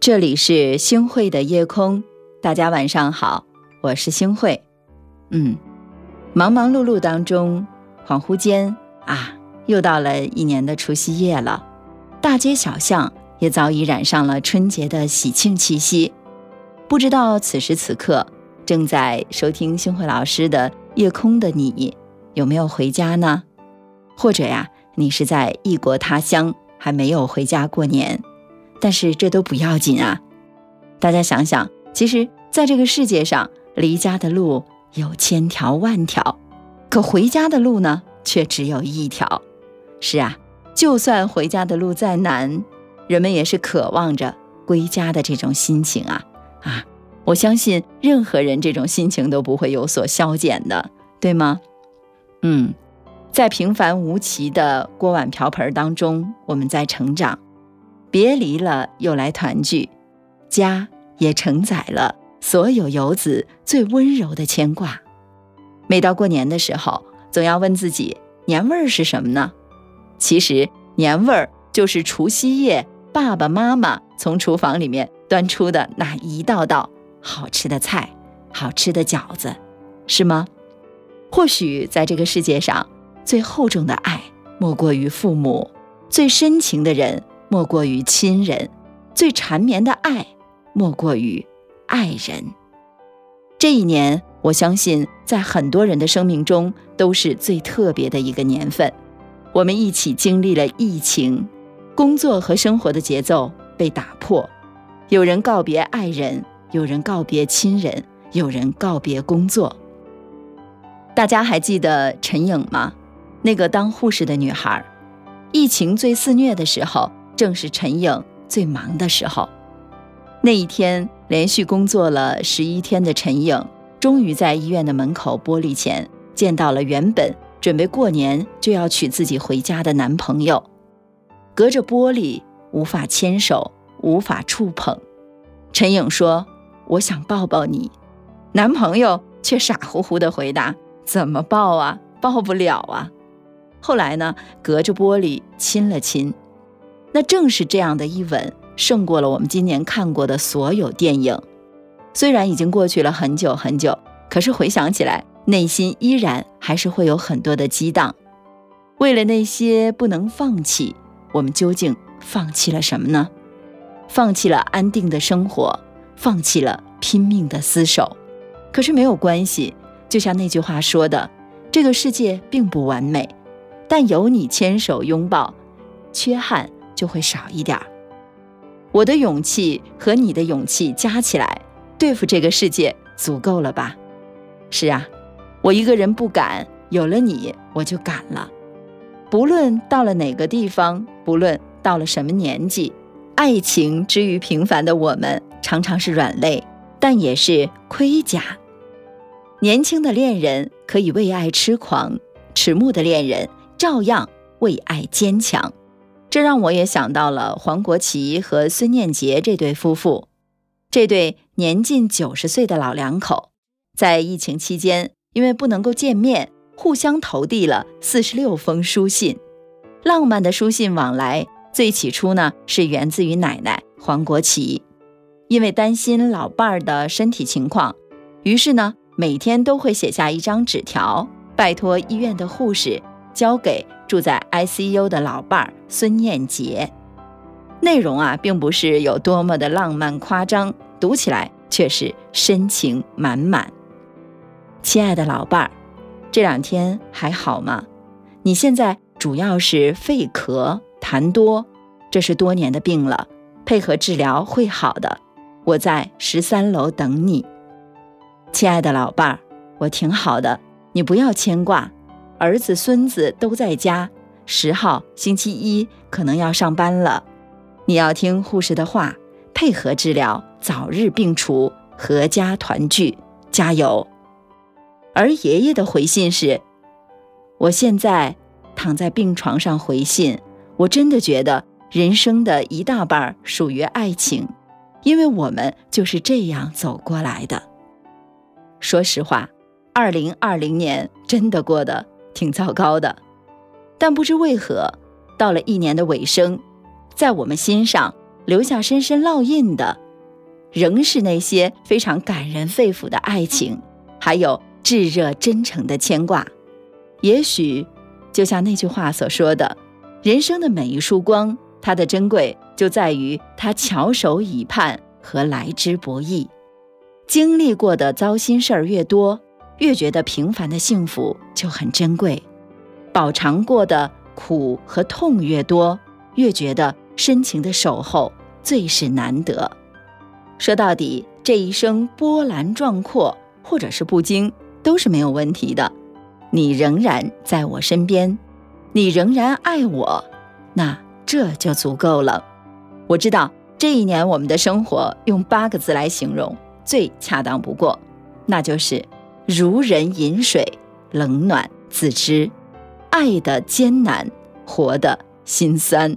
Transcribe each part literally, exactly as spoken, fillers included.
这里是星慧的夜空，大家晚上好，我是星慧。嗯，忙忙碌碌当中，恍惚间啊，又到了一年的除夕夜了，大街小巷也早已染上了春节的喜庆气息。不知道此时此刻正在收听星慧老师的夜空的你，有没有回家呢？或者呀，你是在异国他乡，还没有回家过年。但是这都不要紧啊，大家想想，其实在这个世界上，离家的路有千条万条，可回家的路呢，却只有一条。是啊，就算回家的路再难，人们也是渴望着归家的这种心情啊啊！我相信任何人这种心情都不会有所消减的，对吗？嗯，在平凡无奇的锅碗瓢盆当中，我们在成长。别离了又来团聚，家也承载了所有游子最温柔的牵挂。每到过年的时候，总要问自己，年味儿是什么呢？其实年味儿就是除夕夜爸爸妈妈从厨房里面端出的那一道道好吃的菜，好吃的饺子，是吗？或许在这个世界上，最厚重的爱莫过于父母，最深情的人莫过于亲人，最缠绵的爱莫过于爱人。这一年，我相信在很多人的生命中都是最特别的一个年份。我们一起经历了疫情，工作和生活的节奏被打破，有人告别爱人，有人告别亲人，有人告别工作。大家还记得陈颖吗？那个当护士的女孩，疫情最肆虐的时候，正是陈颖最忙的时候。那一天，连续工作了十一天的陈颖，终于在医院的门口玻璃前见到了原本准备过年就要娶自己回家的男朋友。隔着玻璃，无法牵手，无法触碰。陈颖说：“我想抱抱你。”男朋友却傻乎乎地回答：“怎么抱啊？抱不了啊。”后来呢，隔着玻璃亲了亲。那正是这样的一吻，胜过了我们今年看过的所有电影。虽然已经过去了很久很久，可是回想起来，内心依然还是会有很多的激荡。为了那些不能放弃，我们究竟放弃了什么呢？放弃了安定的生活，放弃了拼命的厮守。可是没有关系，就像那句话说的，这个世界并不完美，但有你牵手拥抱，缺憾就会少一点。我的勇气和你的勇气加起来，对付这个世界足够了吧？是啊，我一个人不敢，有了你我就敢了。不论到了哪个地方，不论到了什么年纪，爱情之于平凡的我们，常常是软肋，但也是盔甲。年轻的恋人可以为爱痴狂，迟暮的恋人照样为爱坚强。这让我也想到了黄国祺和孙念杰这对夫妇。这对年近九十岁的老两口，在疫情期间因为不能够见面，互相投递了四十六封书信。浪漫的书信往来，最起初呢是源自于奶奶黄国祺，因为担心老伴儿的身体情况，于是呢每天都会写下一张纸条，拜托医院的护士交给住在 I C U 的老伴孙念杰。内容啊，并不是有多么的浪漫夸张，读起来却是深情满满。亲爱的老伴，这两天还好吗？你现在主要是肺咳痰多，这是多年的病了，配合治疗会好的，我在十三楼等你。亲爱的老伴，我挺好的，你不要牵挂，儿子孙子都在家，十号星期一可能要上班了。你要听护士的话，配合治疗，早日病除，阖家团聚，加油。而爷爷的回信是：我现在躺在病床上回信，我真的觉得人生的一大半属于爱情，因为我们就是这样走过来的。说实话，二零二零年真的过得挺糟糕的，但不知为何，到了一年的尾声，在我们心上留下深深烙印的，仍是那些非常感人肺腑的爱情，还有炙热真诚的牵挂。也许就像那句话所说的，人生的每一束光，它的珍贵就在于它翘首以盼和来之不易。经历过的糟心事儿越多，越觉得平凡的幸福就很珍贵；饱尝过的苦和痛越多，越觉得深情的守候最是难得。说到底，这一生波澜壮阔或者是不经都是没有问题的。你仍然在我身边，你仍然爱我，那这就足够了。我知道这一年我们的生活用八个字来形容最恰当不过，那就是如人饮水，冷暖自知，爱的艰难，活的心酸。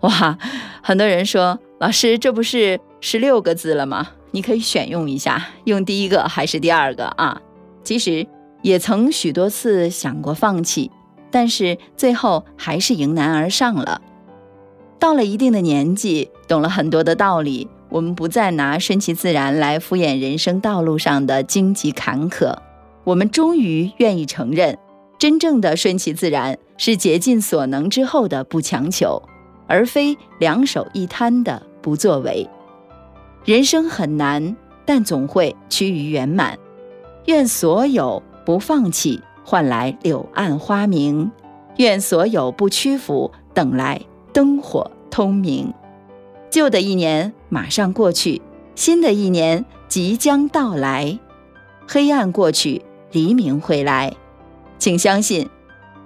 哇，很多人说，老师，这不是十六个字了吗？你可以选用一下，用第一个还是第二个啊？其实也曾许多次想过放弃，但是最后还是迎难而上了。到了一定的年纪，懂了很多的道理，我们不再拿顺其自然来敷衍人生道路上的荆棘坎坷，我们终于愿意承认，真正的顺其自然是竭尽所能之后的不强求，而非两手一摊的不作为。人生很难，但总会趋于圆满。愿所有不放弃换来柳暗花明，愿所有不屈服等来灯火通明。旧的一年马上过去，新的一年即将到来。黑暗过去，黎明会来。请相信，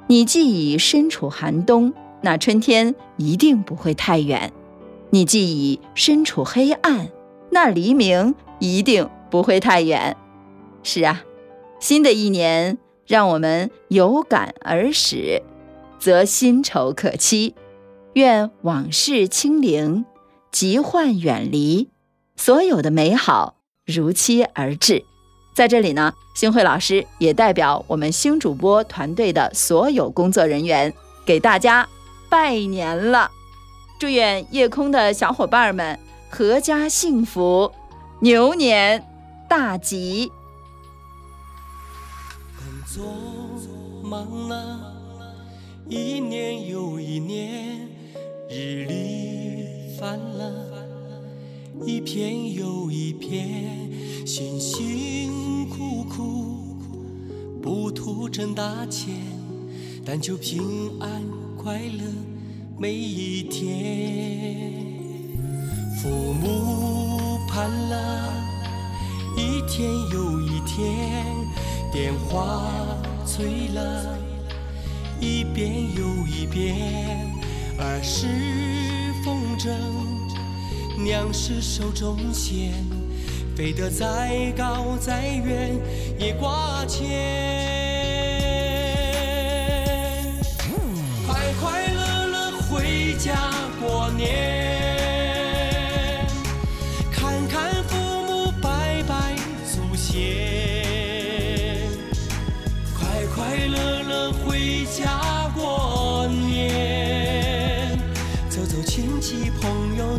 你既已身处寒冬，那春天一定不会太远；你既已身处黑暗，那黎明一定不会太远。是啊，新的一年让我们有感而始，则新愁可期。愿往事清零，疾患远离，所有的美好如期而至。在这里呢，星慧老师也代表我们星主播团队的所有工作人员给大家拜年了，祝愿夜空的小伙伴们阖家幸福，牛年大吉。工作忙啊，一年又一年，日历翻了一篇又一篇，辛辛苦苦不图挣大钱，但求平安快乐每一天。父母盼了一天又一天，电话催了一遍又一遍，儿时风筝，娘是手中线，飞得再高再远也挂牵。快快乐乐回家过年，看看父母拜拜祖先，快快乐乐回家过年，走走亲戚朋友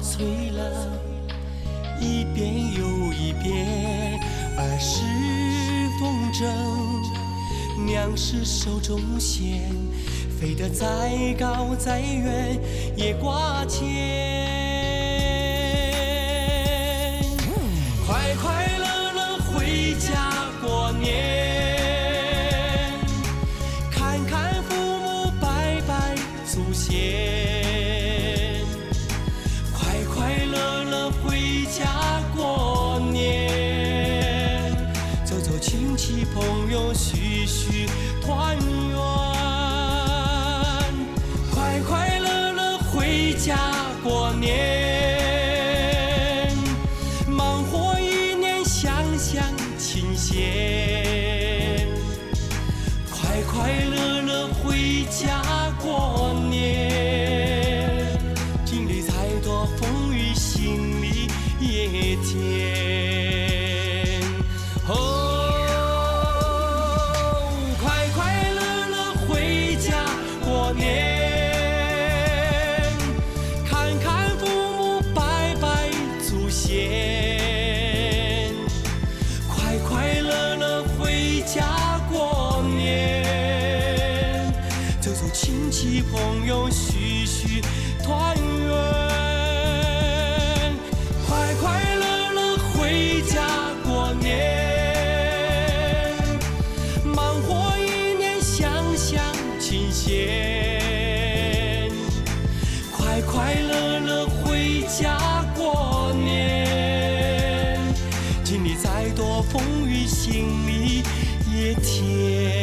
催了一遍又一遍，儿时风筝，娘是手中线，飞得再高再远也挂牵。快快乐乐回家过年，看看父母拜拜祖先，快快乐乐回家过年，亲戚朋友叙叙团圆。快快乐乐回家过年，快乐乐回家过年，经历再多风雨心里也甜。哦，快快乐乐回家过年，看看父母拜拜祖先，快快乐乐回家过年。走走亲戚朋友叙叙团圆，快快乐乐回家过年，忙活一年想想亲贤，快快乐乐回家过年，经历再多风雨心里也甜。